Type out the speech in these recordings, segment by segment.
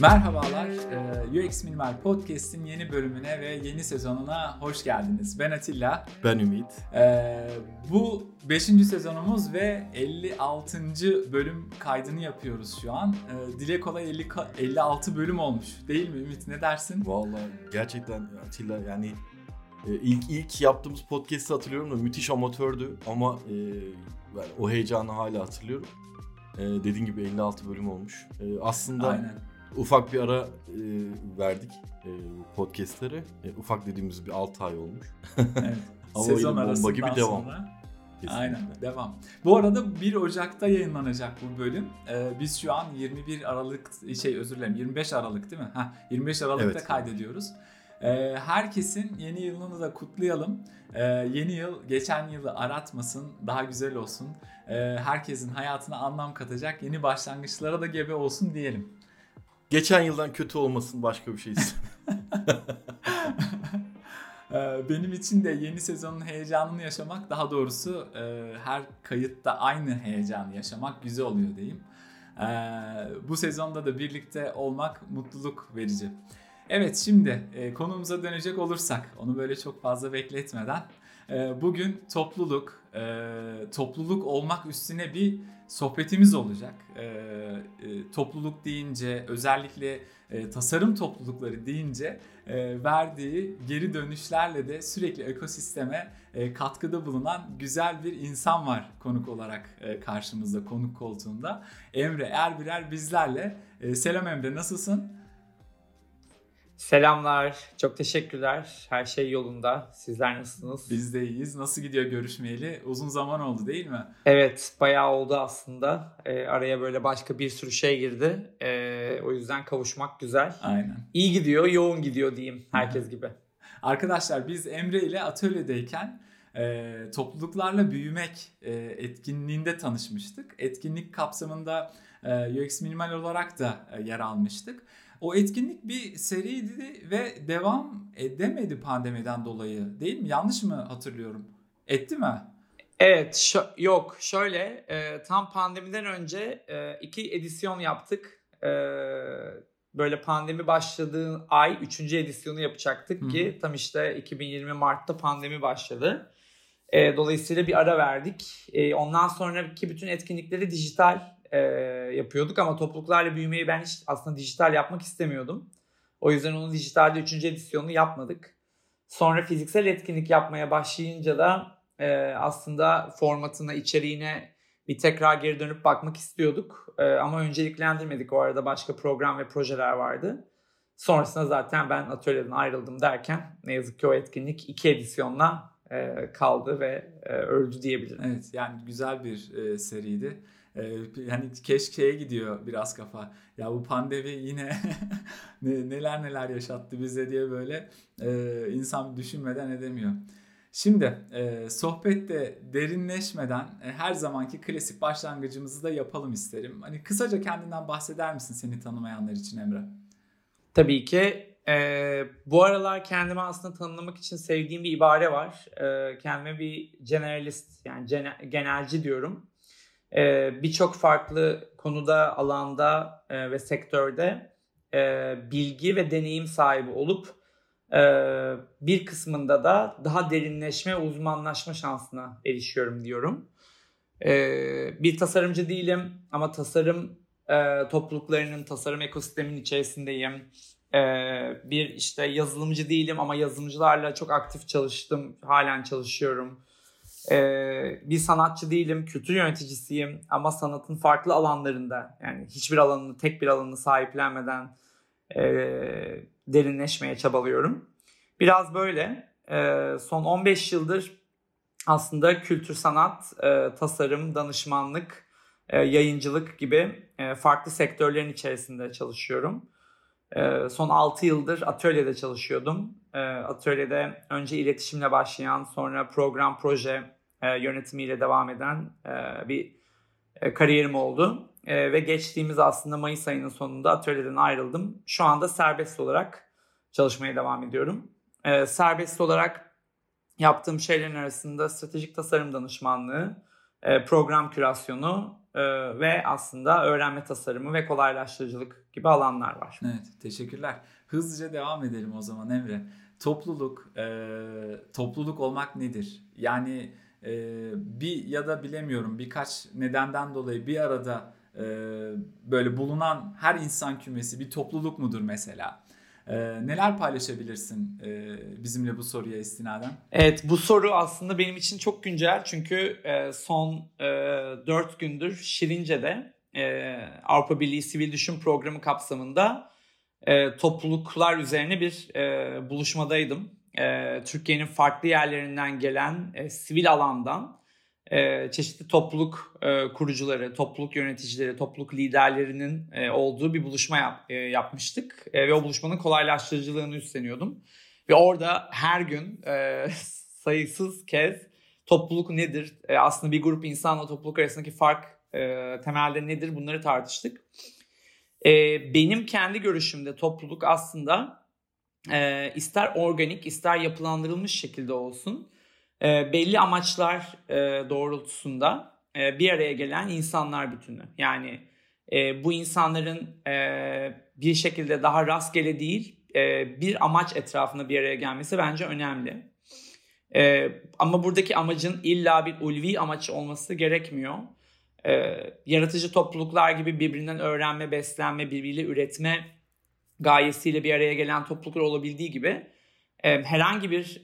Merhabalar, UX Minimal Podcast'in yeni bölümüne ve yeni sezonuna hoş geldiniz. Ben Atilla. Ben Ümit. Bu 5. sezonumuz ve 56. bölüm kaydını yapıyoruz şu an. Dile kolay 56 bölüm olmuş değil mi Ümit? Ne dersin? Vallahi gerçekten Atilla yani ilk yaptığımız podcast'ı hatırlıyorum da müthiş amatördü ama yani o heyecanı hala hatırlıyorum. Dediğin gibi 56 bölüm olmuş. Aslında aynen. Ufak bir ara verdik podcast'lere. Ufak dediğimiz bir 6 ay olmuş. Evet. Sezon arasında gibi devam. Kesinlikle. Aynen, devam. Bu arada 1 Ocak'ta yayınlanacak bu bölüm. Biz şu an 25 Aralık değil mi? 25 Aralık'ta evet, kaydediyoruz. Herkesin yeni yılını da kutlayalım. Yeni yıl geçen yılı aratmasın, daha güzel olsun. Herkesin hayatına anlam katacak yeni başlangıçlara da gebe olsun diyelim. Geçen yıldan kötü olmasın, başka bir şey istemiyorum. Benim için de yeni sezonun heyecanını yaşamak, daha doğrusu her kayıtta aynı heyecanı yaşamak güzel oluyor diyeyim. Bu sezonda da birlikte olmak mutluluk verici. Evet, şimdi konumuza dönecek olursak, onu böyle çok fazla bekletmeden bugün topluluk olmak üstüne bir sohbetimiz olacak. Topluluk deyince, özellikle tasarım toplulukları deyince verdiği geri dönüşlerle de sürekli ekosisteme katkıda bulunan güzel bir insan var konuk olarak karşımızda, konuk koltuğunda. Emre Erbiler bizlerle. Selam Emre, nasılsın? Selamlar, çok teşekkürler. Her şey yolunda. Sizler nasılsınız? Biz de iyiyiz. Nasıl gidiyor görüşmeyeli? Uzun zaman oldu değil mi? Evet, bayağı oldu aslında. Araya böyle başka bir sürü şey girdi. O yüzden kavuşmak güzel. Aynen. İyi gidiyor, yoğun gidiyor diyeyim herkes gibi. Arkadaşlar, biz Emre ile atölyedeyken topluluklarla büyümek etkinliğinde tanışmıştık. Etkinlik kapsamında UX Minimal olarak da yer almıştık. O etkinlik bir seriydi ve devam edemedi pandemiden dolayı değil mi? Yanlış mı hatırlıyorum? Etti mi? Evet, şöyle tam pandemiden önce 2 edisyon yaptık. Böyle pandemi başladığı ay 3. edisyonu yapacaktık ki tam işte 2020 Mart'ta pandemi başladı. Dolayısıyla bir ara verdik. Ondan sonraki bütün etkinlikleri dijital yapıyorduk ama topluluklarla büyümeyi ben hiç aslında dijital yapmak istemiyordum. O yüzden onun dijitalde 3. edisyonunu yapmadık. Sonra fiziksel etkinlik yapmaya başlayınca da aslında formatına, içeriğine bir tekrar geri dönüp bakmak istiyorduk. Ama önceliklendirmedik. O arada başka program ve projeler vardı. Sonrasında zaten ben atölyeden ayrıldım derken ne yazık ki o etkinlik 2 edisyonla kaldı ve öldü diyebilirim. Evet, yani güzel bir seriydi. Yani keşkeye gidiyor biraz kafa. Ya bu pandemi yine neler yaşattı bize diye böyle insan düşünmeden edemiyor. Şimdi sohbette derinleşmeden her zamanki klasik başlangıcımızı da yapalım isterim. Hani kısaca kendinden bahseder misin seni tanımayanlar için Emre? Tabii ki. Bu aralar kendimi aslında tanımlamak için sevdiğim bir ibare var. Kendime bir generalist, yani genelci diyorum. Birçok farklı konuda, alanda ve sektörde bilgi ve deneyim sahibi olup bir kısmında da daha derinleşme, uzmanlaşma şansına erişiyorum diyorum. Bir tasarımcı değilim ama tasarım topluluklarının, tasarım ekosistemin içerisindeyim. Bir işte yazılımcı değilim ama yazılımcılarla çok aktif çalıştım, halen çalışıyorum. Bir sanatçı değilim, kültür yöneticisiyim ama sanatın farklı alanlarında, yani hiçbir alanını, tek bir alanını sahiplenmeden derinleşmeye çabalıyorum. Biraz böyle son 15 yıldır aslında kültür, sanat, tasarım, danışmanlık, yayıncılık gibi farklı sektörlerin içerisinde çalışıyorum. Son 6 yıldır atölyede çalışıyordum. Atölyede önce iletişimle başlayan, sonra program, proje yönetimiyle devam eden bir kariyerim oldu. ve geçtiğimiz aslında Mayıs ayının sonunda atölyeden ayrıldım. Şu anda serbest olarak çalışmaya devam ediyorum. Serbest olarak yaptığım şeylerin arasında stratejik tasarım danışmanlığı, program kürasyonu ve aslında öğrenme tasarımı ve kolaylaştırıcılık gibi alanlar var. Evet, teşekkürler. Hızlıca devam edelim o zaman Emre. Topluluk olmak nedir? Yani bir ya da bilemiyorum birkaç nedenden dolayı bir arada böyle bulunan her insan kümesi bir topluluk mudur mesela? Neler paylaşabilirsin bizimle bu soruya istinaden? Evet, bu soru aslında benim için çok güncel. Çünkü son 4 gündür Şirince'de Avrupa Birliği Sivil Düşün Programı kapsamında topluluklar üzerine bir buluşmadaydım. Türkiye'nin farklı yerlerinden gelen sivil alandan çeşitli topluluk kurucuları, topluluk yöneticileri, topluluk liderlerinin olduğu bir buluşma yapmıştık. Ve o buluşmanın kolaylaştırıcılığını üstleniyordum. Ve orada her gün sayısız kez topluluk nedir, aslında bir grup insanla topluluk arasındaki fark temelde nedir, bunları tartıştık. Benim kendi görüşümde topluluk aslında ister organik ister yapılandırılmış şekilde olsun belli amaçlar doğrultusunda bir araya gelen insanlar bütünü. Yani bu insanların bir şekilde daha rastgele değil bir amaç etrafında bir araya gelmesi bence önemli. Ama buradaki amacın illa bir ulvi amaç olması gerekmiyor. Yaratıcı topluluklar gibi birbirinden öğrenme, beslenme, birbiriyle üretme gayesiyle bir araya gelen topluluklar olabildiği gibi herhangi bir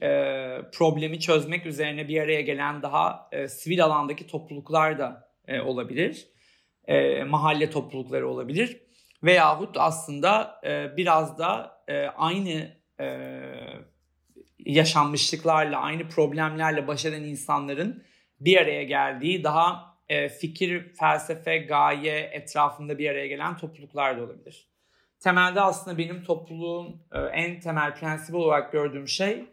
problemi çözmek üzerine bir araya gelen daha sivil alandaki topluluklar da olabilir. Mahalle toplulukları olabilir. Veyahut aslında biraz da aynı yaşanmışlıklarla, aynı problemlerle baş eden insanların bir araya geldiği daha fikir, felsefe, gaye etrafında bir araya gelen topluluklar da olabilir. Temelde aslında benim topluluğun en temel prensibi olarak gördüğüm şey,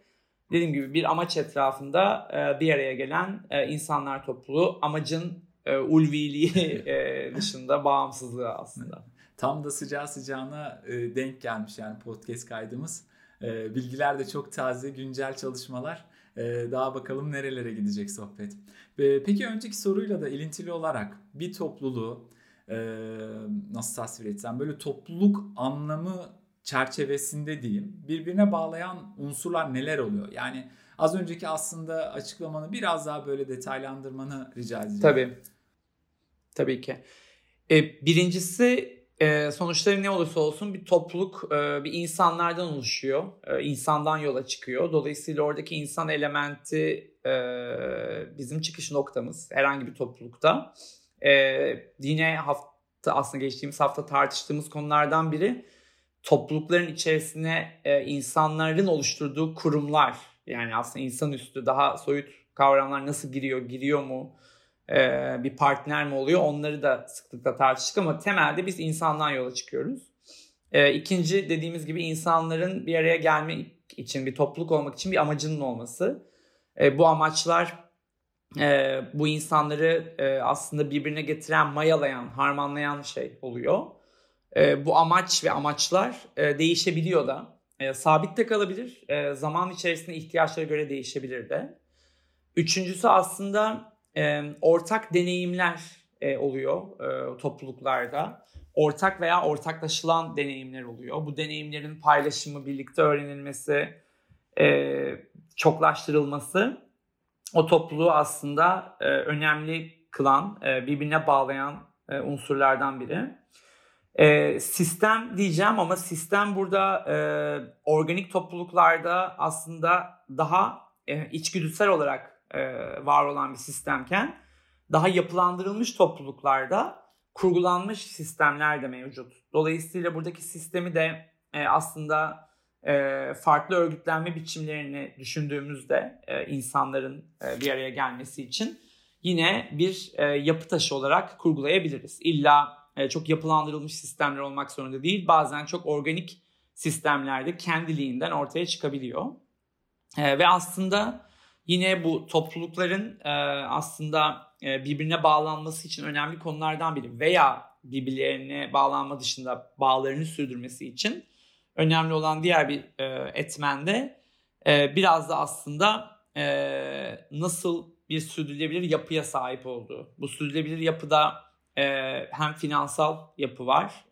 dediğim gibi bir amaç etrafında bir araya gelen insanlar topluluğu. Amacın ulviliği dışında bağımsızlığı aslında. Tam da sıcağı sıcağına denk gelmiş yani podcast kaydımız. Bilgiler de çok taze, güncel çalışmalar. Daha bakalım nerelere gidecek sohbet. Peki önceki soruyla da ilintili olarak bir topluluğu nasıl tasvir etsem, böyle topluluk anlamı çerçevesinde diyeyim, birbirine bağlayan unsurlar neler oluyor? Yani az önceki aslında açıklamanı biraz daha böyle detaylandırmanı rica edeceğim. Tabii ki. Birincisi sonuçları ne olursa olsun bir topluluk bir insanlardan oluşuyor. İnsandan yola çıkıyor. Dolayısıyla oradaki insan elementi bizim çıkış noktamız herhangi bir toplulukta. Yine geçtiğimiz hafta tartıştığımız konulardan biri toplulukların içerisine insanların oluşturduğu kurumlar. Yani aslında insanüstü daha soyut kavramlar nasıl giriyor mu? Bir partner mi oluyor? Onları da sıklıkla tartıştık ama temelde biz insandan yola çıkıyoruz. İkinci dediğimiz gibi insanların bir araya gelmek için, bir topluluk olmak için bir amacının olması. Bu amaçlar bu insanları aslında birbirine getiren, mayalayan, harmanlayan şey oluyor. Bu amaç ve amaçlar değişebiliyor da. Sabit de kalabilir. Zaman içerisinde ihtiyaçlara göre değişebilir de. Üçüncüsü aslında ortak deneyimler oluyor topluluklarda. Ortak veya ortaklaşılan deneyimler oluyor. Bu deneyimlerin paylaşımı, birlikte öğrenilmesi, çoklaştırılması o topluluğu aslında önemli kılan, birbirine bağlayan unsurlardan biri. Sistem diyeceğim ama sistem burada organik topluluklarda aslında daha içgüdüsel olarak var olan bir sistemken daha yapılandırılmış topluluklarda kurgulanmış sistemler de mevcut. Dolayısıyla buradaki sistemi de aslında farklı örgütlenme biçimlerini düşündüğümüzde insanların bir araya gelmesi için yine bir yapı taşı olarak kurgulayabiliriz. İlla çok yapılandırılmış sistemler olmak zorunda değil. Bazen çok organik sistemlerde kendiliğinden ortaya çıkabiliyor. Ve aslında yine bu toplulukların aslında birbirine bağlanması için önemli konulardan biri veya birbirlerine bağlanma dışında bağlarını sürdürmesi için önemli olan diğer bir etmen de biraz da aslında nasıl bir sürdürülebilir yapıya sahip olduğu. Bu sürdürülebilir yapıda hem finansal yapı var.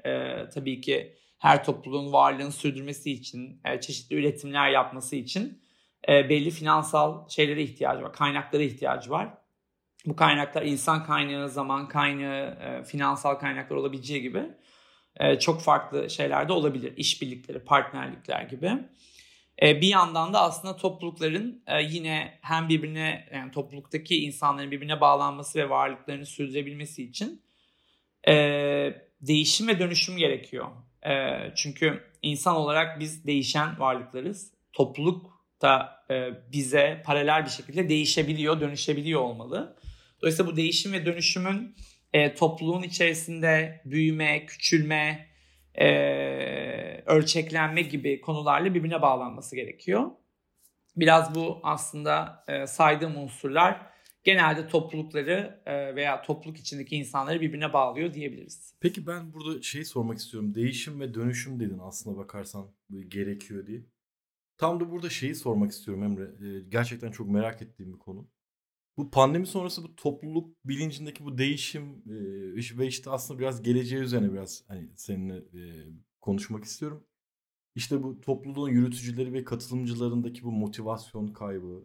Tabii ki her topluluğun varlığını sürdürmesi için, çeşitli üretimler yapması için belli finansal şeylere ihtiyacı var, kaynaklara ihtiyacı var. Bu kaynaklar insan kaynağı, zaman kaynağı, finansal kaynaklar olabileceği gibi çok farklı şeyler de olabilir. İşbirlikleri, partnerlikler gibi. Bir yandan da aslında toplulukların yine hem birbirine, yani topluluktaki insanların birbirine bağlanması ve varlıklarını sürdürebilmesi için değişim ve dönüşüm gerekiyor. Çünkü insan olarak biz değişen varlıklarız. Topluluk da bize paralel bir şekilde değişebiliyor, dönüşebiliyor olmalı. Dolayısıyla bu değişim ve dönüşümün topluluğun içerisinde büyüme, küçülme, ölçeklenme gibi konularla birbirine bağlanması gerekiyor. Biraz bu aslında saydığım unsurlar genelde toplulukları veya topluluk içindeki insanları birbirine bağlıyor diyebiliriz. Peki ben burada şey sormak istiyorum. Değişim ve dönüşüm dedin aslına bakarsan gerekiyor diye. Tam da burada şeyi sormak istiyorum Emre. Gerçekten çok merak ettiğim bir konu. Bu pandemi sonrası bu topluluk bilincindeki bu değişim ve işte aslında biraz geleceğe üzerine biraz hani seninle konuşmak istiyorum. İşte bu topluluğun yürütücüleri ve katılımcılarındaki bu motivasyon kaybı,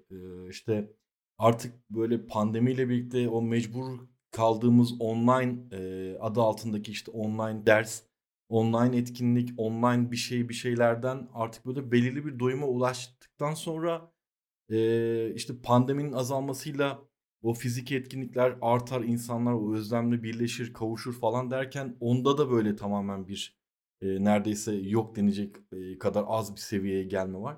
işte artık böyle pandemiyle birlikte o mecbur kaldığımız online adı altındaki işte online ders, online etkinlik, online bir şeylerden artık böyle belirli bir doyuma ulaştıktan sonra işte pandeminin azalmasıyla o fiziki etkinlikler artar, insanlar o özlemle birleşir, kavuşur falan derken onda da böyle tamamen bir neredeyse yok denecek kadar az bir seviyeye gelme var.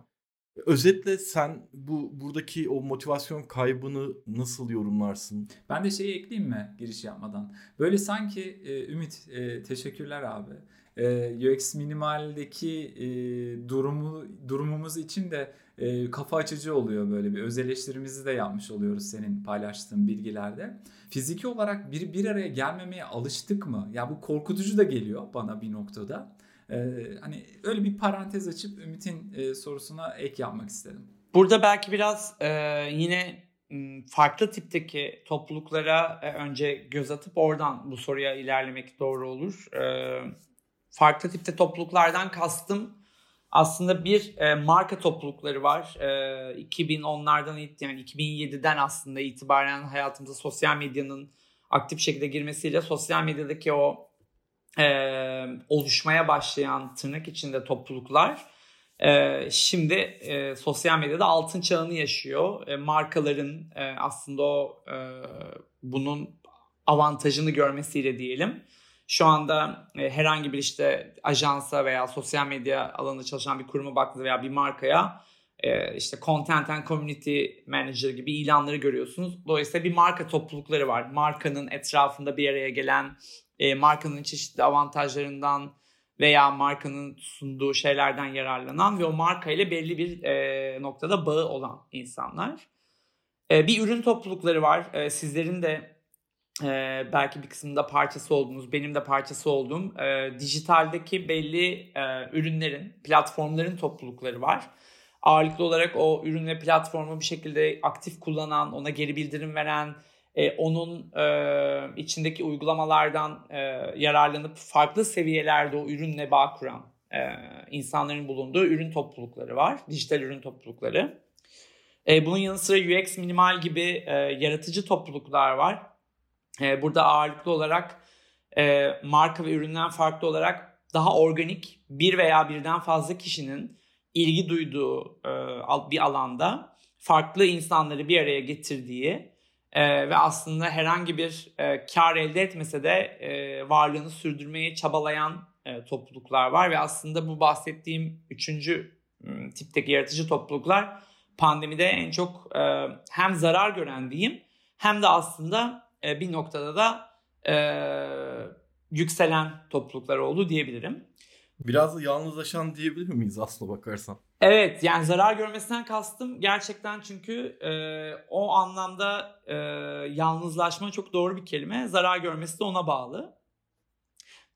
Özetle sen buradaki o motivasyon kaybını nasıl yorumlarsın? Ben de şeyi ekleyeyim mi giriş yapmadan? Böyle sanki Ümit teşekkürler abi. UX Minimal'deki durumumuz için de kafa açıcı oluyor, böyle bir öz eleştirimizi de yapmış oluyoruz senin paylaştığın bilgilerde. Fiziki olarak bir araya gelmemeye alıştık mı? Ya bu korkutucu da geliyor bana bir noktada. Hani öyle bir parantez açıp Ümit'in sorusuna ek yapmak istedim. Burada belki biraz yine farklı tipteki topluluklara önce göz atıp oradan bu soruya ilerlemek doğru olur. Farklı tipte topluluklardan kastım aslında bir marka toplulukları var. 2010'lardan yani 2007'den aslında itibaren hayatımıza sosyal medyanın aktif şekilde girmesiyle sosyal medyadaki o oluşmaya başlayan tırnak içinde topluluklar şimdi sosyal medyada altın çağını yaşıyor. Markaların aslında o bunun avantajını görmesiyle diyelim. Şu anda herhangi bir işte ajansa veya sosyal medya alanında çalışan bir kuruma baktığınızda veya bir markaya işte Content and Community Manager gibi ilanları görüyorsunuz. Dolayısıyla bir marka toplulukları var. Markanın etrafında bir araya gelen, markanın çeşitli avantajlarından veya markanın sunduğu şeylerden yararlanan ve o markayla belli bir noktada bağı olan insanlar. Bir ürün toplulukları var. Sizlerin de belki bir kısmında parçası olduğunuz, benim de parçası olduğum dijitaldeki belli ürünlerin, platformların toplulukları var. Ağırlıklı olarak o ürün ve platformu bir şekilde aktif kullanan, ona geri bildirim veren, onun içindeki uygulamalardan yararlanıp farklı seviyelerde o ürünle bağ kuran insanların bulunduğu ürün toplulukları var. Dijital ürün toplulukları. Bunun yanı sıra UX Minimal gibi yaratıcı topluluklar var. Burada ağırlıklı olarak marka ve üründen farklı olarak daha organik bir veya birden fazla kişinin ilgi duyduğu bir alanda farklı insanları bir araya getirdiği ve aslında herhangi bir kar elde etmese de varlığını sürdürmeye çabalayan topluluklar var. Ve aslında bu bahsettiğim üçüncü tipteki yaratıcı topluluklar pandemide en çok hem zarar gören diyeyim hem de aslında bir noktada da yükselen topluluklar oldu diyebilirim. Biraz da yalnızlaşan diyebilir miyiz aslına bakarsan? Evet, yani zarar görmesinden kastım gerçekten çünkü o anlamda yalnızlaşma çok doğru bir kelime. Zarar görmesi de ona bağlı.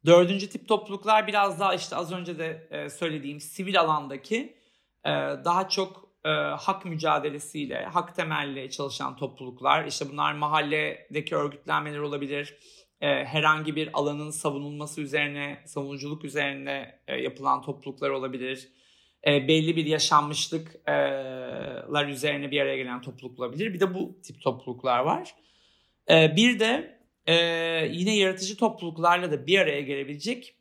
Dördüncü tip topluluklar biraz daha işte az önce de söylediğim sivil alandaki daha çok hak mücadelesiyle, hak temelli çalışan topluluklar. İşte bunlar mahalledeki örgütlenmeler olabilir. Herhangi bir alanın savunulması üzerine, savunuculuk üzerine yapılan topluluklar olabilir. Belli bir yaşanmışlıklar üzerine bir araya gelen topluluk olabilir. Bir de bu tip topluluklar var. Bir de yine yaratıcı topluluklarla da bir araya gelebilecek,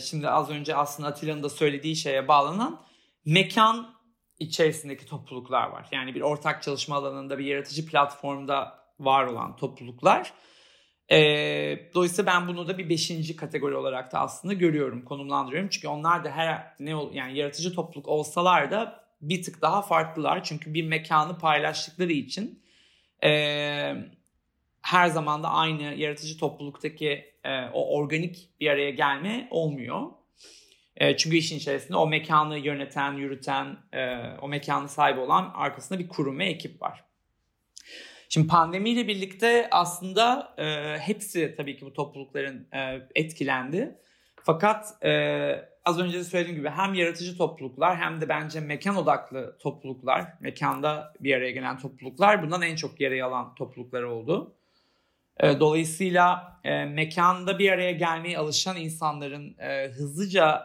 şimdi az önce aslında Atilla'nın da söylediği şeye bağlanan mekan içerisindeki topluluklar var. Yani bir ortak çalışma alanında, bir yaratıcı platformda var olan topluluklar. Dolayısıyla ben bunu da bir 5. kategori olarak da aslında görüyorum, konumlandırıyorum. Çünkü onlar da yani yaratıcı topluluk olsalar da bir tık daha farklılar. Çünkü bir mekanı paylaştıkları için her zaman da aynı yaratıcı topluluktaki o organik bir araya gelme olmuyor. Çünkü işin içerisinde o mekanı yöneten, yürüten, o mekanı sahibi olan arkasında bir kurum ve ekip var. Şimdi pandemiyle birlikte aslında hepsi tabii ki bu toplulukların etkilendi. Fakat az önce de söylediğim gibi hem yaratıcı topluluklar hem de bence mekan odaklı topluluklar, mekanda bir araya gelen topluluklar bundan en çok yer alan topluluklar oldu. Dolayısıyla mekanda bir araya gelmeye alışan insanların hızlıca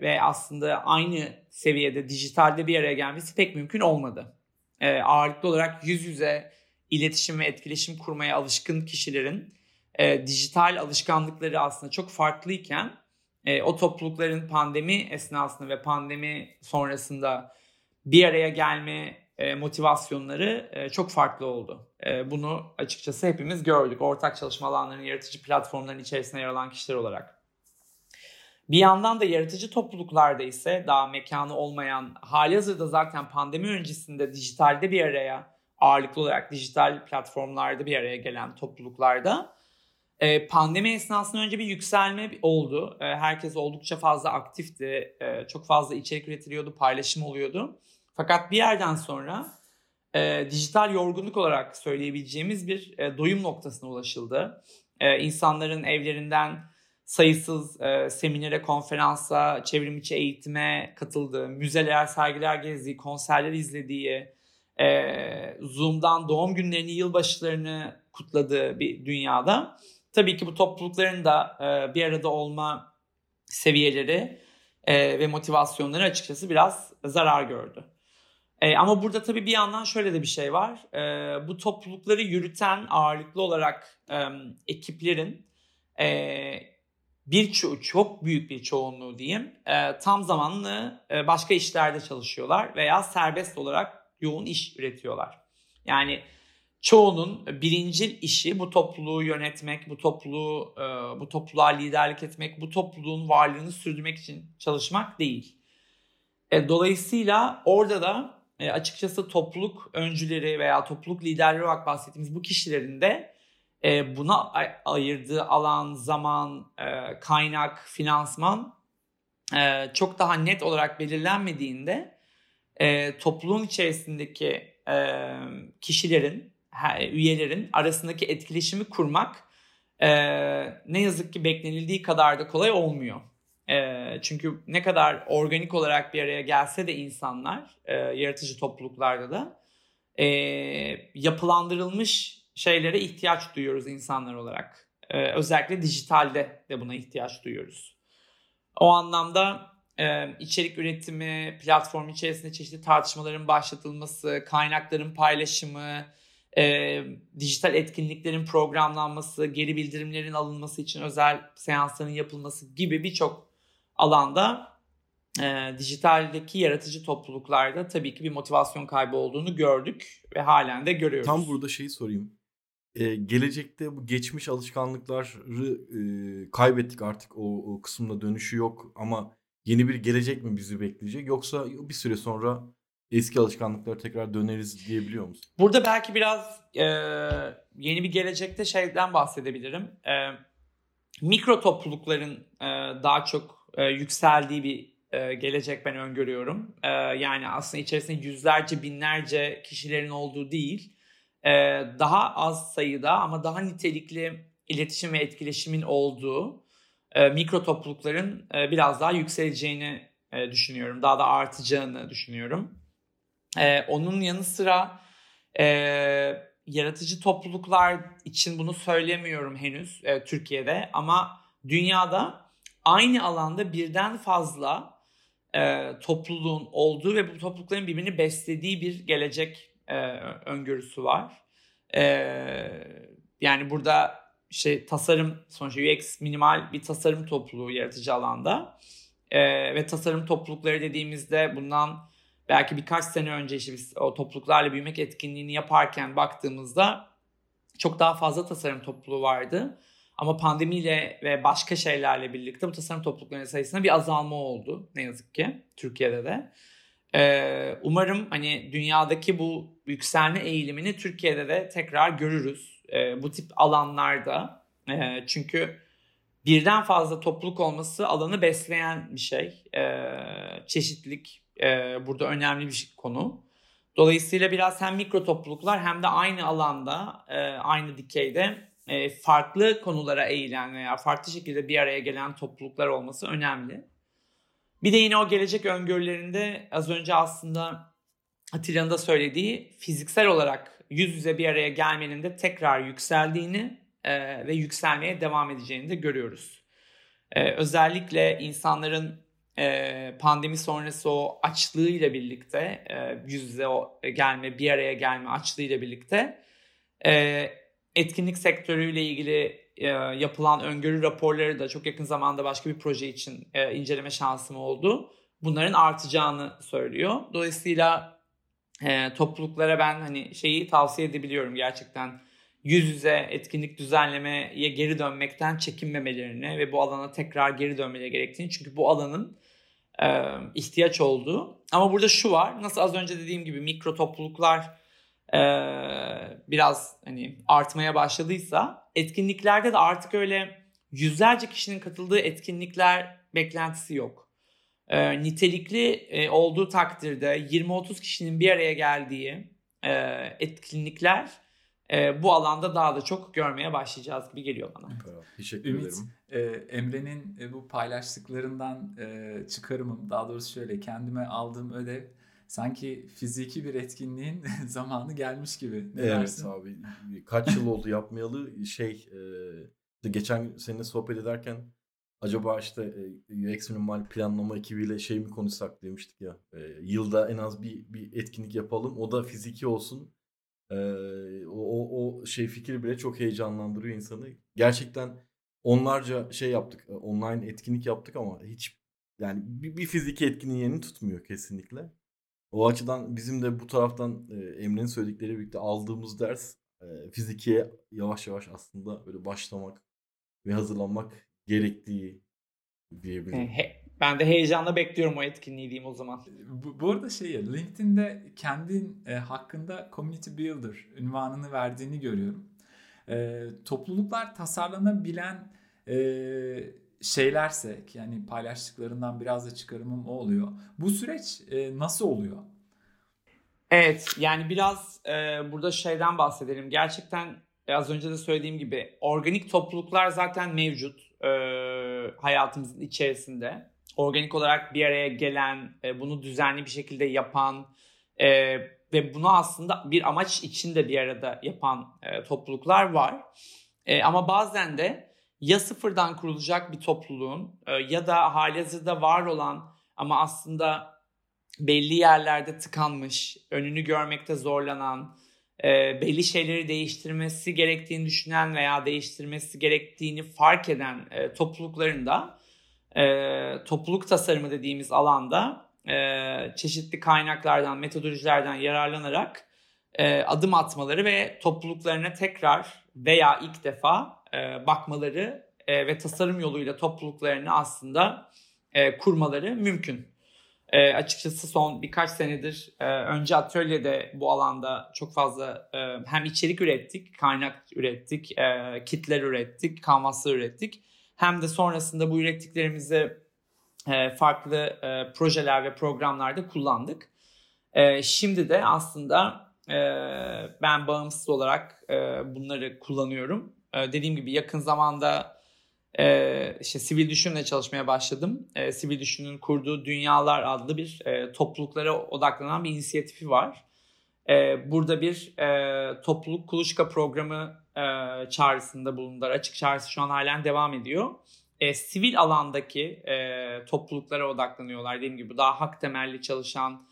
ve aslında aynı seviyede dijitalde bir araya gelmesi pek mümkün olmadı. Ağırlıklı olarak yüz yüze iletişim ve etkileşim kurmaya alışkın kişilerin dijital alışkanlıkları aslında çok farklıyken o toplulukların pandemi esnasında ve pandemi sonrasında bir araya gelme motivasyonları çok farklı oldu. Bunu açıkçası hepimiz gördük. Ortak çalışma alanlarının, yaratıcı platformların içerisinde yer alan kişiler olarak. Bir yandan da yaratıcı topluluklarda ise daha mekanı olmayan, halihazırda zaten pandemi öncesinde dijitalde bir araya, ağırlıklı olarak dijital platformlarda bir araya gelen topluluklarda pandemi esnasında önce bir yükselme oldu. Herkes oldukça fazla aktifti, çok fazla içerik üretiliyordu, paylaşım oluyordu. Fakat bir yerden sonra dijital yorgunluk olarak söyleyebileceğimiz bir doyum noktasına ulaşıldı. İnsanların evlerinden sayısız seminere, konferansa, çevrim içi eğitime katıldığı, müzeler, sergiler gezdiği, konserler izlediği, Zoom'dan doğum günlerini, yılbaşlarını kutladığı bir dünyada tabii ki bu toplulukların da bir arada olma seviyeleri ve motivasyonları açıkçası biraz zarar gördü. Ama burada tabii bir yandan şöyle de bir şey var. Bu toplulukları yürüten ağırlıklı olarak ekiplerin çok büyük bir çoğunluğu diyeyim tam zamanlı başka işlerde çalışıyorlar veya serbest olarak yoğun iş üretiyorlar. Yani çoğunun birincil işi bu topluluğu yönetmek, bu topluluğa liderlik etmek, bu topluluğun varlığını sürdürmek için çalışmak değil. Dolayısıyla orada da açıkçası topluluk öncüleri veya topluluk liderleri olarak bahsettiğimiz bu kişilerin de buna ayırdığı alan, zaman, kaynak, finansman çok daha net olarak belirlenmediğinde topluluğun içerisindeki kişilerin, üyelerin arasındaki etkileşimi kurmak ne yazık ki beklenildiği kadar da kolay olmuyor. Çünkü ne kadar organik olarak bir araya gelse de insanlar yaratıcı topluluklarda da yapılandırılmış şeylere ihtiyaç duyuyoruz insanlar olarak. Özellikle dijitalde de buna ihtiyaç duyuyoruz. O anlamda içerik üretimi, platform içerisinde çeşitli tartışmaların başlatılması, kaynakların paylaşımı, dijital etkinliklerin programlanması, geri bildirimlerin alınması için özel seansların yapılması gibi birçok alanda dijitaldeki yaratıcı topluluklarda tabii ki bir motivasyon kaybı olduğunu gördük ve halen de görüyoruz. Tam burada şeyi sorayım. Gelecekte bu geçmiş alışkanlıkları kaybettik artık o kısımda dönüşü yok ama yeni bir gelecek mi bizi bekleyecek yoksa bir süre sonra eski alışkanlıklara tekrar döneriz diyebiliyor musun? Burada belki biraz yeni bir gelecekte şeyden bahsedebilirim. Mikro toplulukların daha çok yükseldiği bir gelecek ben öngörüyorum. Yani aslında içerisinde yüzlerce, binlerce kişilerin olduğu değil, daha az sayıda ama daha nitelikli iletişim ve etkileşimin olduğu mikro toplulukların biraz daha yükseleceğini düşünüyorum. Daha da artacağını düşünüyorum. Onun yanı sıra yaratıcı topluluklar için bunu söylemiyorum henüz Türkiye'de, ama dünyada aynı alanda birden fazla topluluğun olduğu ve bu toplulukların birbirini beslediği bir gelecek öngörüsü var. Yani burada tasarım, sonuçta UX minimal bir tasarım topluluğu yaratıcı alanda ve tasarım toplulukları dediğimizde bundan belki birkaç sene önce biz o topluluklarla büyümek etkinliğini yaparken baktığımızda çok daha fazla tasarım topluluğu vardı. Ama pandemiyle ve başka şeylerle birlikte bu tasarım topluluklarının sayısında bir azalma oldu ne yazık ki Türkiye'de de. Umarım dünyadaki bu yükselme eğilimini Türkiye'de de tekrar görürüz bu tip alanlarda. Çünkü birden fazla topluluk olması alanı besleyen bir şey. Çeşitlilik burada önemli bir konu. Dolayısıyla biraz hem mikro topluluklar hem de aynı alanda, aynı dikeyde farklı konulara eğilen veya farklı şekilde bir araya gelen topluluklar olması önemli. Bir de yine o gelecek öngörülerinde az önce aslında Atilla'nın da söylediği fiziksel olarak yüz yüze bir araya gelmenin de tekrar yükseldiğini ve yükselmeye devam edeceğini de görüyoruz. Özellikle insanların pandemi sonrası o açlığıyla birlikte yüz yüze gelme, bir araya gelme açlığıyla birlikte etkinlik sektörüyle ilgili yapılan öngörü raporları da çok yakın zamanda başka bir proje için inceleme şansım oldu. Bunların artacağını söylüyor. Dolayısıyla topluluklara ben şeyi tavsiye edebiliyorum gerçekten. Yüz yüze etkinlik düzenlemeye geri dönmekten çekinmemelerini ve bu alana tekrar geri dönmeleri gerektiğini, çünkü bu alanın ihtiyaç olduğu. Ama burada şu var, nasıl az önce dediğim gibi mikro topluluklar biraz artmaya başladıysa, etkinliklerde de artık öyle yüzlerce kişinin katıldığı etkinlikler beklentisi yok. Nitelikli olduğu takdirde 20-30 kişinin bir araya geldiği etkinlikler bu alanda daha da çok görmeye başlayacağız gibi geliyor bana. Teşekkür ederim. Emre'nin bu paylaştıklarından çıkarımım, daha doğrusu şöyle, kendime aldığım ödev sanki fiziki bir etkinliğin zamanı gelmiş gibi. Ne dersin? Evet abi, kaç yıl oldu yapmayalı geçen seninle sohbet ederken acaba UX Minimal planlama ekibiyle mi konuşsak demiştik ya, yılda en az bir etkinlik yapalım, o da fiziki olsun. O fikir bile çok heyecanlandırıyor insanı. Gerçekten onlarca yaptık. Online etkinlik yaptık ama hiç bir fiziki etkinliğin yerini tutmuyor kesinlikle. O açıdan bizim de bu taraftan Emre'nin söyledikleriyle birlikte aldığımız ders fizikiye yavaş yavaş aslında böyle başlamak ve hazırlanmak gerektiği diyebilirim. Ben de heyecanla bekliyorum o etkinliği diyeyim o zaman. Bu arada LinkedIn'de kendin hakkında Community Builder unvanını verdiğini görüyorum. Topluluklar tasarlanabilen şeylerse, paylaştıklarından biraz da çıkarımım o oluyor. Bu süreç nasıl oluyor? Evet, biraz burada şeyden bahsedelim. Gerçekten az önce de söylediğim gibi organik topluluklar zaten mevcut hayatımızın içerisinde. Organik olarak bir araya gelen, bunu düzenli bir şekilde yapan ve bunu aslında bir amaç içinde bir arada yapan topluluklar var. Ama bazen de ya sıfırdan kurulacak bir topluluğun ya da halihazırda var olan ama aslında belli yerlerde tıkanmış, önünü görmekte zorlanan, belli şeyleri değiştirmesi gerektiğini düşünen veya değiştirmesi gerektiğini fark eden toplulukların da topluluk tasarımı dediğimiz alanda çeşitli kaynaklardan, metodolojilerden yararlanarak adım atmaları ve topluluklarına tekrar veya ilk defa bakmaları ve tasarım yoluyla topluluklarını aslında kurmaları mümkün. Açıkçası son birkaç senedir önce atölyede bu alanda çok fazla hem içerik ürettik, kaynak ürettik, kitler ürettik, kanvaslar ürettik. Hem de sonrasında bu ürettiklerimizi farklı projeler ve programlarda kullandık. Şimdi de aslında ben bağımsız olarak bunları kullanıyorum. Dediğim gibi yakın zamanda Sivil Düşün'le çalışmaya başladım. Sivil Düşün'ün kurduğu Dünyalar adlı bir topluluklara odaklanan bir inisiyatifi var. Burada bir topluluk kuluçka programı çağrısında bulundular. Açık çağrısı şu an halen devam ediyor. Sivil alandaki topluluklara odaklanıyorlar. Dediğim gibi daha hak temelli çalışan,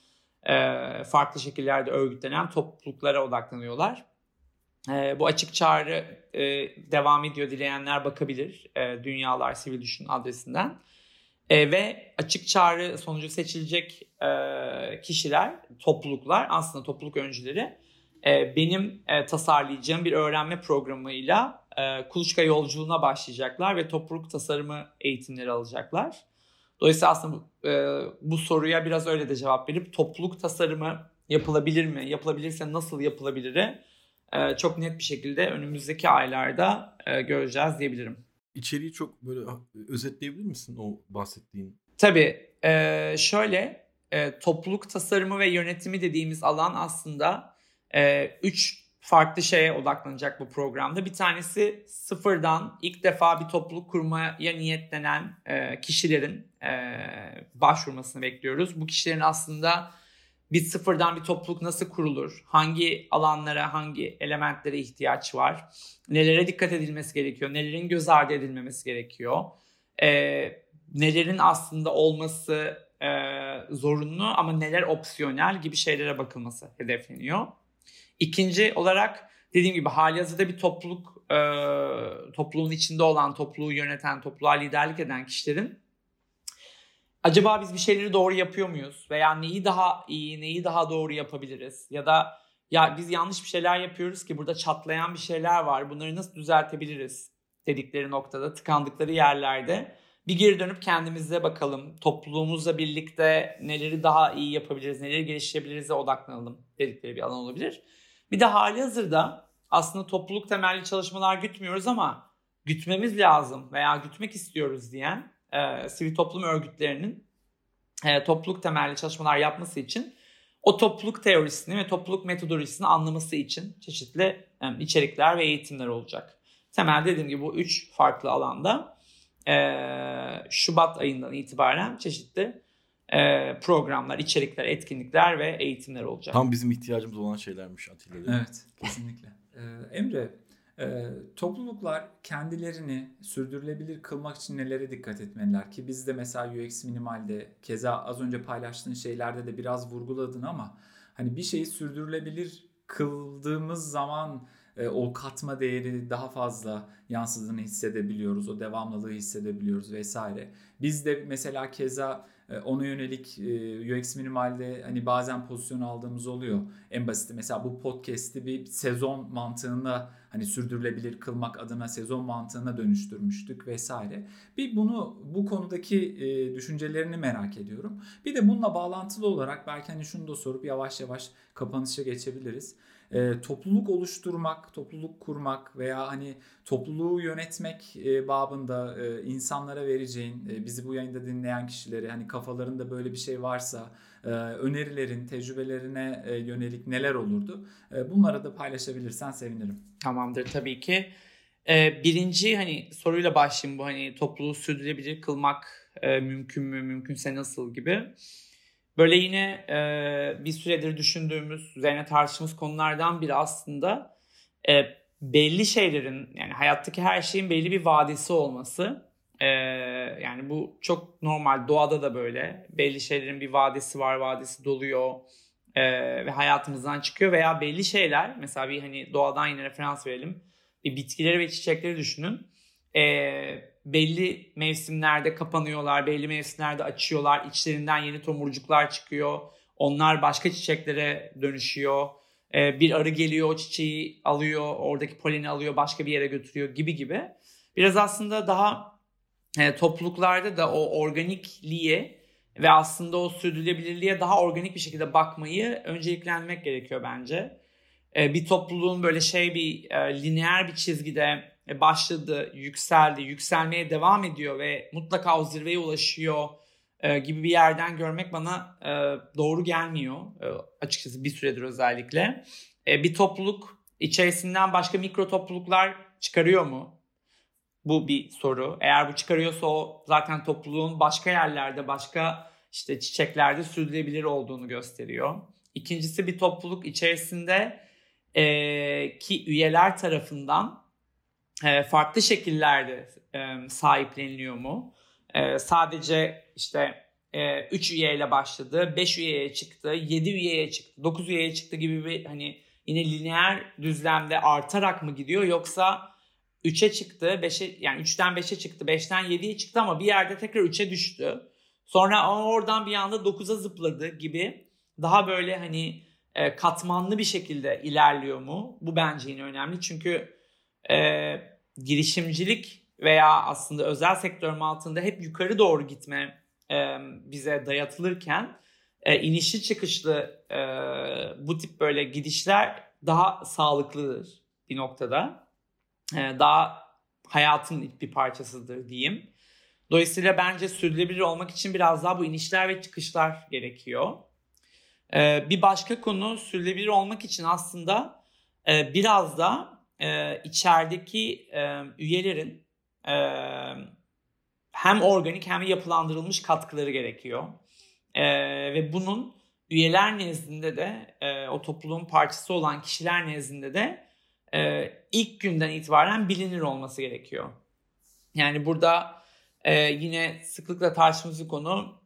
farklı şekillerde örgütlenen topluluklara odaklanıyorlar. Bu açık çağrı devam ediyor. Dileyenler bakabilir. Dünyalar Sivil Düşün adresinden. Ve açık çağrı sonucu seçilecek kişiler, topluluklar, aslında topluluk öncüleri benim tasarlayacağım bir öğrenme programıyla kuluçka yolculuğuna başlayacaklar ve topluluk tasarımı eğitimleri alacaklar. Dolayısıyla aslında bu soruya biraz öyle de cevap verip topluluk tasarımı yapılabilir mi? Yapılabilirse nasıl yapılabilir? Çok net bir şekilde önümüzdeki aylarda göreceğiz diyebilirim. İçeriği çok böyle özetleyebilir misin o bahsettiğin? Tabii. Şöyle, topluluk tasarımı ve yönetimi dediğimiz alan aslında 3 farklı şeye odaklanacak bu programda. Bir tanesi sıfırdan ilk defa bir topluluk kurmaya niyetlenen kişilerin başvurmasını bekliyoruz. Bu kişilerin aslında biz sıfırdan bir topluluk nasıl kurulur? Hangi alanlara, hangi elementlere ihtiyaç var? Nelere dikkat edilmesi gerekiyor? Nelerin göz ardı edilmemesi gerekiyor? Nelerin aslında olması zorunlu ama neler opsiyonel gibi şeylere bakılması hedefleniyor. İkinci olarak dediğim gibi halihazırda bir topluluk, topluluğun içinde olan, topluluğu yöneten, topluluğa liderlik eden kişilerin acaba biz bir şeyleri doğru yapıyor muyuz? Veya neyi daha iyi, neyi daha doğru yapabiliriz? Ya da ya biz yanlış bir şeyler yapıyoruz ki burada çatlayan bir şeyler var. Bunları nasıl düzeltebiliriz? Dedikleri noktada, tıkandıkları yerlerde bir geri dönüp kendimize bakalım. Topluluğumuzla birlikte neleri daha iyi yapabiliriz, neleri geliştirebiliriz'e odaklanalım dedikleri bir alan olabilir. Bir de halihazırda aslında topluluk temelli çalışmalar gütmüyoruz ama gütmemiz lazım veya gütmek istiyoruz diyen sivil toplum örgütlerinin topluluk temelli çalışmalar yapması için o topluluk teorisini ve topluluk metodolojisini anlaması için çeşitli içerikler ve eğitimler olacak. Temel dediğim gibi bu 3 farklı alanda Şubat ayından itibaren çeşitli programlar, içerikler, etkinlikler ve eğitimler olacak. Tam bizim ihtiyacımız olan şeylermiş Atilla. Evet, kesinlikle. Emre, topluluklar kendilerini sürdürülebilir kılmak için nelere dikkat etmeliler ki biz de mesela UX Minimal'de keza az önce paylaştığın şeylerde de biraz vurguladın ama hani bir şeyi sürdürülebilir kıldığımız zaman o katma değeri daha fazla yansıdığını hissedebiliyoruz, o devamlılığı hissedebiliyoruz vesaire. Biz de mesela keza ona yönelik UX Minimal'de hani bazen pozisyon aldığımız oluyor. En basiti mesela bu podcast'i bir sezon mantığında hani sürdürülebilir kılmak adına sezon mantığına dönüştürmüştük vesaire. Bir bu konudaki düşüncelerini merak ediyorum. Bir de bununla bağlantılı olarak belki hani şunu da sorup yavaş yavaş kapanışa geçebiliriz. Topluluk oluşturmak, topluluk kurmak veya hani topluluğu yönetmek babında insanlara vereceğin, bizi bu yayında dinleyen kişileri hani kafalarında böyle bir şey varsa önerilerin, tecrübelerine yönelik neler olurdu? Bunları da paylaşabilirsen sevinirim. Tamamdır, tabii ki. Birinci soruyla başlayayım, bu topluluğu sürdürülebilir kılmak mümkün mü, mümkünse nasıl gibi. Böyle yine bir süredir düşündüğümüz, üzerine tartıştığımız konulardan biri aslında belli şeylerin, yani hayattaki her şeyin belli bir vadesi olması. Yani bu çok normal, doğada da böyle. Belli şeylerin bir vadesi var, vadesi doluyor ve hayatımızdan çıkıyor. Veya belli şeyler, mesela bir doğadan yine referans verelim. Bir bitkileri ve çiçekleri düşünün. Belli mevsimlerde kapanıyorlar, belli mevsimlerde açıyorlar, içlerinden yeni tomurcuklar çıkıyor, onlar başka çiçeklere dönüşüyor, bir arı geliyor, o çiçeği alıyor, oradaki poleni alıyor, başka bir yere götürüyor gibi. Biraz aslında daha topluluklarda da o organikliğe ve aslında o sürdürülebilirliğe daha organik bir şekilde bakmayı önceliklenmek gerekiyor bence. Bir topluluğun böyle lineer bir çizgide başladı, yükseldi, yükselmeye devam ediyor ve mutlaka o zirveye ulaşıyor gibi bir yerden görmek bana doğru gelmiyor. Açıkçası bir süredir özellikle. Bir topluluk içerisinden başka mikro topluluklar çıkarıyor mu? Bu bir soru. Eğer bu çıkarıyorsa o zaten topluluğun başka yerlerde, başka işte çiçeklerde sürdürülebilir olduğunu gösteriyor. İkincisi, bir topluluk içerisinde ki üyeler tarafından farklı şekillerde sahipleniliyor mu? Sadece işte 3 üyeyle başladı, 5 üyeye çıktı, 7 üyeye çıktı, 9 üyeye çıktı gibi bir hani yine lineer düzlemde artarak mı gidiyor, yoksa 3'e çıktı, 5'e, yani 3'ten 5'e çıktı, 5'ten 7'ye çıktı ama bir yerde tekrar 3'e düştü. Sonra oradan bir anda 9'a zıpladı gibi, daha böyle hani katmanlı bir şekilde ilerliyor mu? Bu bence yine önemli, çünkü girişimcilik veya aslında özel sektörün altında hep yukarı doğru gitme bize dayatılırken inişli çıkışlı bu tip böyle gidişler daha sağlıklıdır bir noktada. Daha hayatın bir parçasıdır diyeyim. Dolayısıyla bence sürdürülebilir olmak için biraz daha bu inişler ve çıkışlar gerekiyor. Bir başka konu, sürdürülebilir olmak için aslında biraz da içerideki üyelerin hem organik hem yapılandırılmış katkıları gerekiyor. Ve bunun üyeler nezdinde de o topluluğun parçası olan kişiler nezdinde de ilk günden itibaren bilinir olması gerekiyor. Yani burada yine sıklıkla tartıştığımız konu,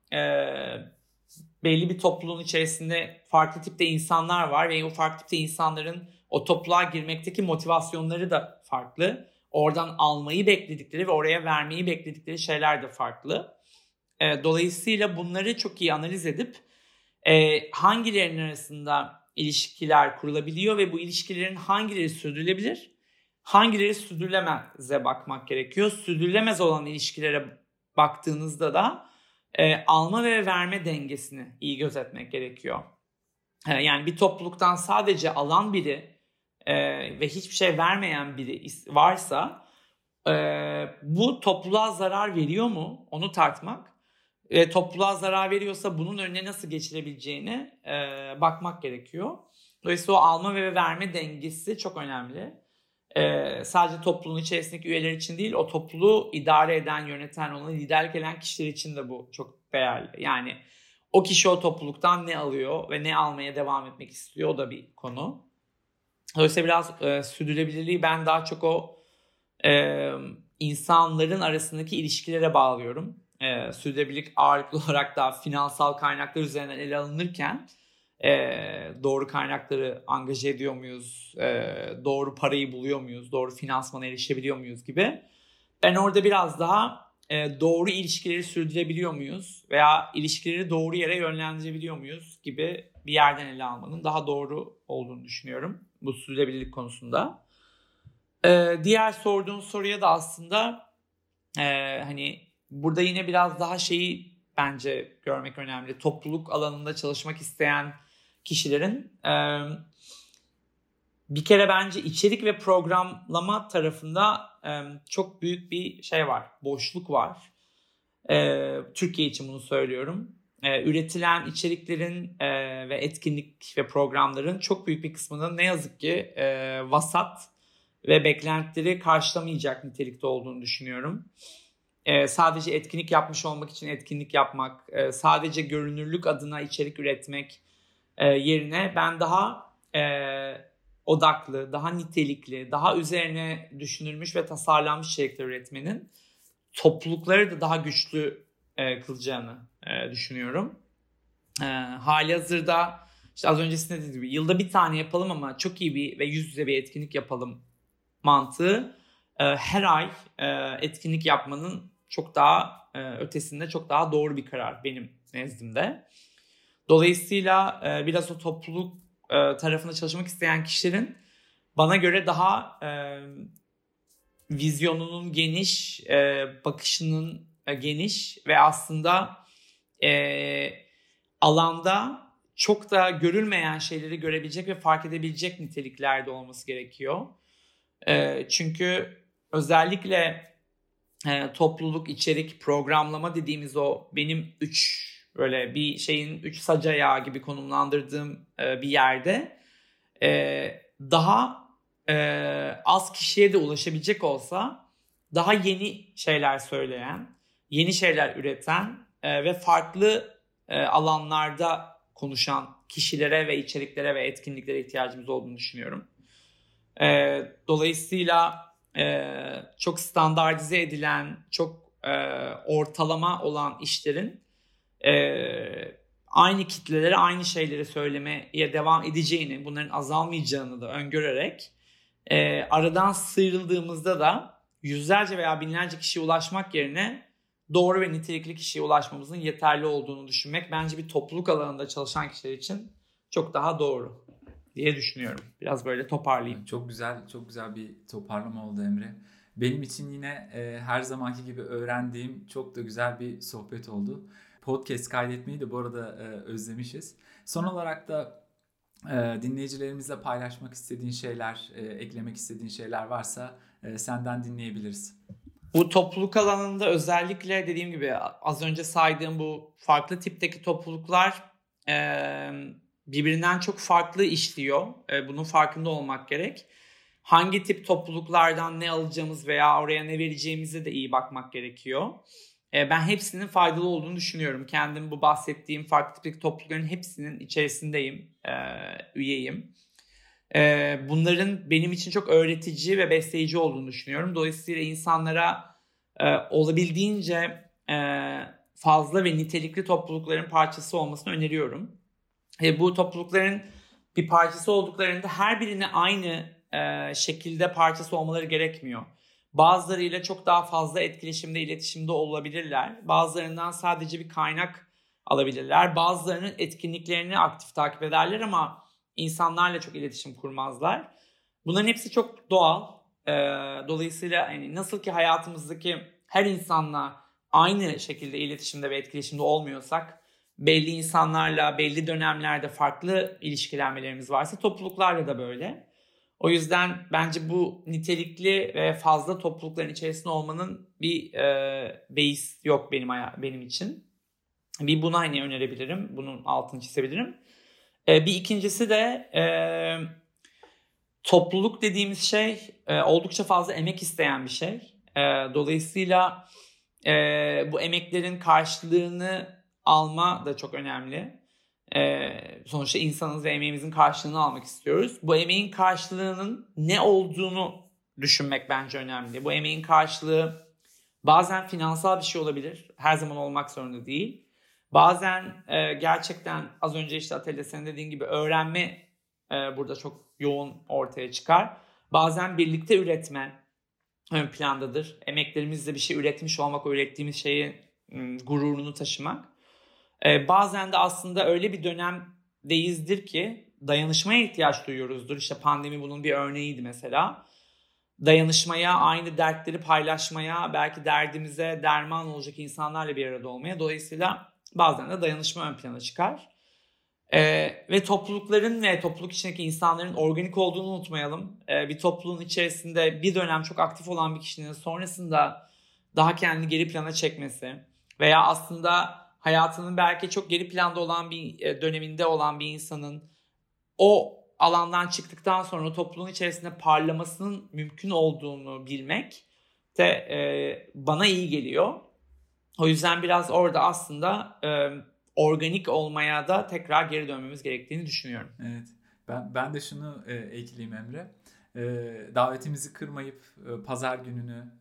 belli bir topluluğun içerisinde farklı tipte insanlar var ve o farklı tipte insanların o topluluğa girmekteki motivasyonları da farklı. Oradan almayı bekledikleri ve oraya vermeyi bekledikleri şeyler de farklı. Dolayısıyla bunları çok iyi analiz edip hangilerinin arasında ilişkiler kurulabiliyor ve bu ilişkilerin hangileri sürdürülebilir, hangileri sürdürülemez'e bakmak gerekiyor. Sürdürülemez olan ilişkilere baktığınızda da alma ve verme dengesini iyi gözetmek gerekiyor. Yani bir topluluktan sadece alan biri ve hiçbir şey vermeyen biri varsa bu topluluğa zarar veriyor mu? Onu tartmak ve topluluğa zarar veriyorsa bunun önüne nasıl geçilebileceğine bakmak gerekiyor. Dolayısıyla o alma ve verme dengesi çok önemli. Sadece topluluğun içerisindeki üyeler için değil, o topluluğu idare eden, yöneten, ona liderlik eden kişiler için de bu çok değerli. Yani o kişi o topluluktan ne alıyor ve ne almaya devam etmek istiyor, o da bir konu. Dolayısıyla biraz sürdürülebilirliği ben daha çok o insanların arasındaki ilişkilere bağlıyorum. Sürdürülebilirlik ağırlıklı olarak daha finansal kaynaklar üzerinden ele alınırken doğru kaynakları angaje ediyor muyuz, doğru parayı buluyor muyuz, doğru finansmana erişebiliyor muyuz gibi. Ben orada biraz daha doğru ilişkileri sürdürebiliyor muyuz veya ilişkileri doğru yere yönlendirebiliyor muyuz gibi bir yerden ele almanın daha doğru olduğunu düşünüyorum bu sürdürülebilirlik konusunda. Diğer sorduğun soruya da aslında hani burada yine biraz daha şeyi bence görmek önemli. Topluluk alanında çalışmak isteyen kişilerin bir kere bence içerik ve programlama tarafında çok büyük bir şey var, boşluk var. Türkiye için bunu söylüyorum. Üretilen içeriklerin ve etkinlik ve programların çok büyük bir kısmının ne yazık ki vasat ve beklentileri karşılamayacak nitelikte olduğunu düşünüyorum. Sadece etkinlik yapmış olmak için etkinlik yapmak, sadece görünürlük adına içerik üretmek yerine ben daha odaklı, daha nitelikli, daha üzerine düşünülmüş ve tasarlanmış içerikler üretmenin toplulukları da daha güçlü kılacağını düşünüyorum. Halihazırda işte az öncesinde dediğim gibi yılda bir tane yapalım ama çok iyi bir ve yüz yüze bir etkinlik yapalım mantığı her ay etkinlik yapmanın çok daha ötesinde, çok daha doğru bir karar benim nezdimde. Dolayısıyla biraz o topluluk tarafında çalışmak isteyen kişilerin bana göre daha vizyonunun geniş, bakışının geniş ve aslında alanda çok da görülmeyen şeyleri görebilecek ve fark edebilecek niteliklerde olması gerekiyor. Çünkü özellikle topluluk, içerik, programlama dediğimiz o benim böyle bir şeyin üç sac ayağı gibi konumlandırdığım bir yerde daha az kişiye de ulaşabilecek olsa daha yeni şeyler söyleyen, yeni şeyler üreten ve farklı alanlarda konuşan kişilere ve içeriklere ve etkinliklere ihtiyacımız olduğunu düşünüyorum. Dolayısıyla çok standartize edilen, çok ortalama olan işlerin aynı kitlelere aynı şeyleri söylemeye devam edeceğini, bunların azalmayacağını da öngörerek aradan sıyrıldığımızda da yüzlerce veya binlerce kişiye ulaşmak yerine doğru ve nitelikli kişiye ulaşmamızın yeterli olduğunu düşünmek bence bir topluluk alanında çalışan kişiler için çok daha doğru diye düşünüyorum. Biraz böyle toparlayayım. Çok güzel, çok güzel bir toparlama oldu Emre. Benim için yine her zamanki gibi öğrendiğim çok da güzel bir sohbet oldu. Podcast kaydetmeyi de bu arada özlemişiz. Son olarak da dinleyicilerimizle paylaşmak istediğin şeyler, eklemek istediğin şeyler varsa senden dinleyebiliriz. Bu topluluk alanında özellikle dediğim gibi az önce saydığım bu farklı tipteki topluluklar birbirinden çok farklı işliyor. Bunun farkında olmak gerek. Hangi tip topluluklardan ne alacağımız veya oraya ne vereceğimize de iyi bakmak gerekiyor. Ben hepsinin faydalı olduğunu düşünüyorum. Kendim bu bahsettiğim farklı tiplik toplulukların hepsinin içerisindeyim, üyeyim. Bunların benim için çok öğretici ve besleyici olduğunu düşünüyorum. Dolayısıyla insanlara olabildiğince fazla ve nitelikli toplulukların parçası olmasını öneriyorum. Bu toplulukların bir parçası olduklarında her birine aynı şekilde parçası olmaları gerekmiyor. Bazılarıyla çok daha fazla etkileşimde, iletişimde olabilirler. Bazılarından sadece bir kaynak alabilirler. Bazılarının etkinliklerini aktif takip ederler ama insanlarla çok iletişim kurmazlar. Bunların hepsi çok doğal. Dolayısıyla yani nasıl ki hayatımızdaki her insanla aynı şekilde iletişimde ve etkileşimde olmuyorsak, belli insanlarla belli dönemlerde farklı ilişkilenmelerimiz varsa topluluklarla da böyle. O yüzden bence bu nitelikli ve fazla toplulukların içerisinde olmanın bir beis yok benim için. Bir bunu hani önerebilirim. Bunun altını çizebilirim. Bir ikincisi de topluluk dediğimiz şey oldukça fazla emek isteyen bir şey. Dolayısıyla bu emeklerin karşılığını alma da çok önemli. Sonuçta insanız ve emeğimizin karşılığını almak istiyoruz. Bu emeğin karşılığının ne olduğunu düşünmek bence önemli. Bu emeğin karşılığı bazen finansal bir şey olabilir. Her zaman olmak zorunda değil. Bazen gerçekten az önce işte Atilla senin dediğin gibi öğrenme burada çok yoğun ortaya çıkar. Bazen birlikte üretme ön plandadır. Emeklerimizle bir şey üretmiş olmak, ürettiğimiz şeyi gururunu taşımak. Bazen de aslında öyle bir dönemdeyizdir ki dayanışmaya ihtiyaç duyuyoruzdur. İşte pandemi bunun bir örneğiydi mesela. Dayanışmaya, aynı dertleri paylaşmaya, belki derdimize derman olacak insanlarla bir arada olmaya. Dolayısıyla bazen de dayanışma ön plana çıkar. Ve toplulukların ve topluluk içindeki insanların organik olduğunu unutmayalım. Bir topluluğun içerisinde bir dönem çok aktif olan bir kişinin sonrasında daha kendini geri plana çekmesi veya aslında hayatının belki çok geri planda olan bir döneminde olan bir insanın o alandan çıktıktan sonra topluluğun içerisinde parlamasının mümkün olduğunu bilmek de bana iyi geliyor. O yüzden biraz orada aslında organik olmaya da tekrar geri dönmemiz gerektiğini düşünüyorum. Evet, ben de şunu ekleyeyim Emre. Davetimizi kırmayıp pazar gününü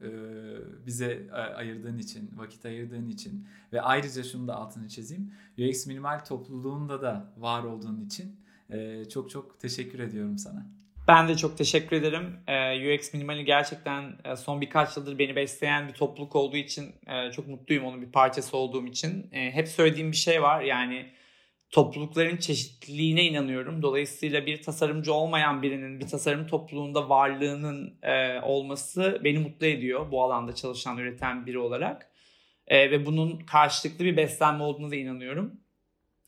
bize ayırdığın için, vakit ayırdığın için ve ayrıca şunu da altını çizeyim. UX Minimal topluluğunda da var olduğun için çok çok teşekkür ediyorum sana. Ben de çok teşekkür ederim. UX Minimal'i gerçekten son birkaç yıldır beni besleyen bir topluluk olduğu için çok mutluyum onun bir parçası olduğum için. Hep söylediğim bir şey var yani. Toplulukların çeşitliliğine inanıyorum. Dolayısıyla bir tasarımcı olmayan birinin bir tasarım topluluğunda varlığının olması beni mutlu ediyor. Bu alanda çalışan, üreten biri olarak. Ve bunun karşılıklı bir beslenme olduğuna da inanıyorum.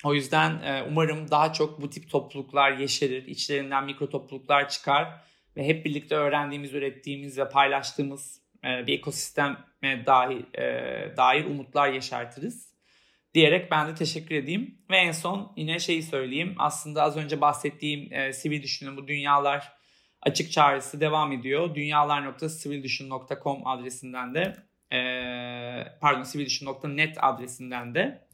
O yüzden umarım daha çok bu tip topluluklar yeşerir. İçlerinden mikro topluluklar çıkar. Ve hep birlikte öğrendiğimiz, ürettiğimiz ve paylaştığımız bir ekosisteme dair umutlar yeşertiriz. Diyerek ben de teşekkür edeyim. Ve en son yine şeyi söyleyeyim. Aslında az önce bahsettiğim Sivil Düşünün bu dünyalar Açık çağrısı devam ediyor. dünyalar.sivildüşün.com adresinden de sivildüşün.net adresinden de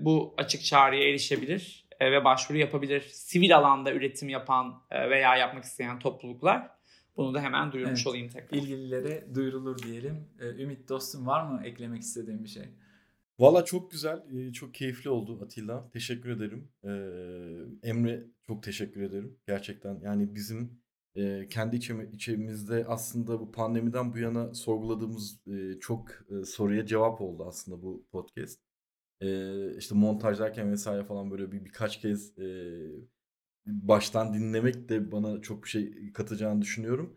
bu açık çağrıya erişebilir ve başvuru yapabilir. Sivil alanda üretim yapan veya yapmak isteyen topluluklar. Bunu da hemen duyurmuş olayım tekrar. İlgililere duyurulur diyelim. Ümit dostum, var mı eklemek istediğin bir şey? Valla çok güzel, çok keyifli oldu Atilla. Teşekkür ederim. Emre, çok teşekkür ederim. Gerçekten yani bizim kendi içimizde aslında bu pandemiden bu yana sorguladığımız çok soruya cevap oldu aslında bu podcast. İşte montajlarken vesaire falan böyle birkaç kez baştan dinlemek de bana çok bir şey katacağını düşünüyorum.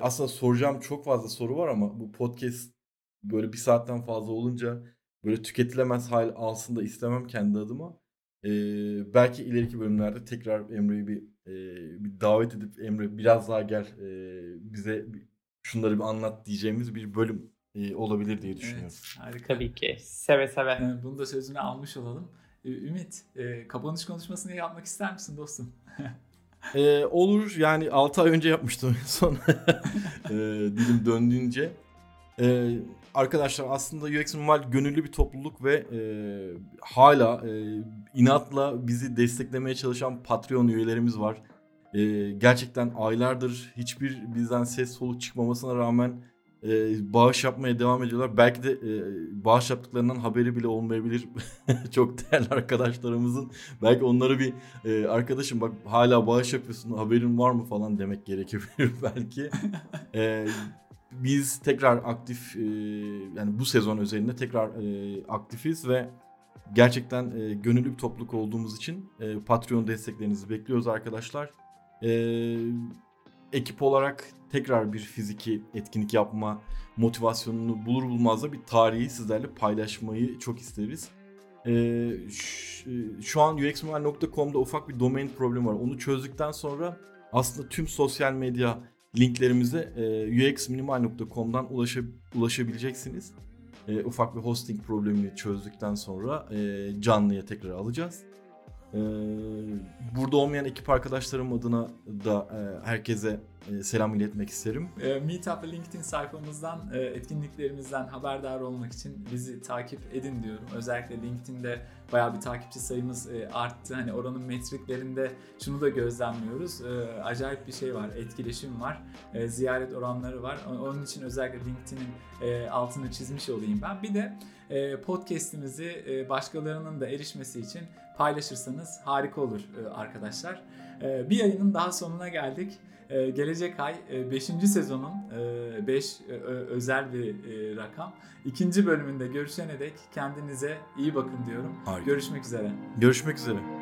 Aslında soracağım çok fazla soru var ama bu podcast böyle bir saatten fazla olunca böyle tüketilemez hal alsın da istemem kendi adıma. Belki ileriki bölümlerde tekrar Emre'yi bir davet edip Emre biraz daha gel bize şunları bir anlat diyeceğimiz bir bölüm olabilir diye düşünüyorum. Evet, harika. Tabii ki. Seve seve. Yani bunu da sözüne almış olalım. Ümit, kapanış konuşmasını yapmak ister misin dostum? Olur. Yani 6 ay önce yapmıştım en son. Dilim döndüğünce. Arkadaşlar aslında UX Minimal gönüllü bir topluluk ve hala inatla bizi desteklemeye çalışan Patreon üyelerimiz var. Gerçekten aylardır hiçbir bizden ses soluk çıkmamasına rağmen bağış yapmaya devam ediyorlar. Belki de bağış yaptıklarından haberi bile olmayabilir. Çok değerli arkadaşlarımızın. Belki onlara bir arkadaşım bak hala bağış yapıyorsun, haberin var mı falan demek gerekebilir belki. Biz tekrar aktif, yani bu sezon özelinde tekrar aktifiz ve gerçekten gönüllü bir topluluk olduğumuz için Patreon desteklerinizi bekliyoruz arkadaşlar. Ekip olarak tekrar bir fiziki etkinlik yapma motivasyonunu bulur bulmaz da bir tarihi sizlerle paylaşmayı çok isteriz. Şu an uxminimal.com'da ufak bir domain problemi var. Onu çözdükten sonra aslında tüm sosyal medya linklerimize uxminimal.com'dan ulaşabileceksiniz. Ufak bir hosting problemini çözdükten sonra canlıya tekrar alacağız. Burada olmayan ekip arkadaşlarım adına da herkese selam iletmek isterim. Meetup ve LinkedIn sayfamızdan etkinliklerimizden haberdar olmak için bizi takip edin diyorum. Özellikle LinkedIn'de bayağı bir takipçi sayımız arttı. Hani oranın metriklerinde şunu da gözlemliyoruz. Acayip bir şey var, etkileşim var, ziyaret oranları var. Onun için özellikle LinkedIn'in altını çizmiş olayım ben. Bir de podcast'imizi başkalarının da erişmesi için paylaşırsanız harika olur arkadaşlar. Bir yayının daha sonuna geldik. Gelecek ay 5. sezonun 5 özel bir rakam. 2. bölümünde görüşene dek kendinize iyi bakın diyorum. Harika. Görüşmek üzere.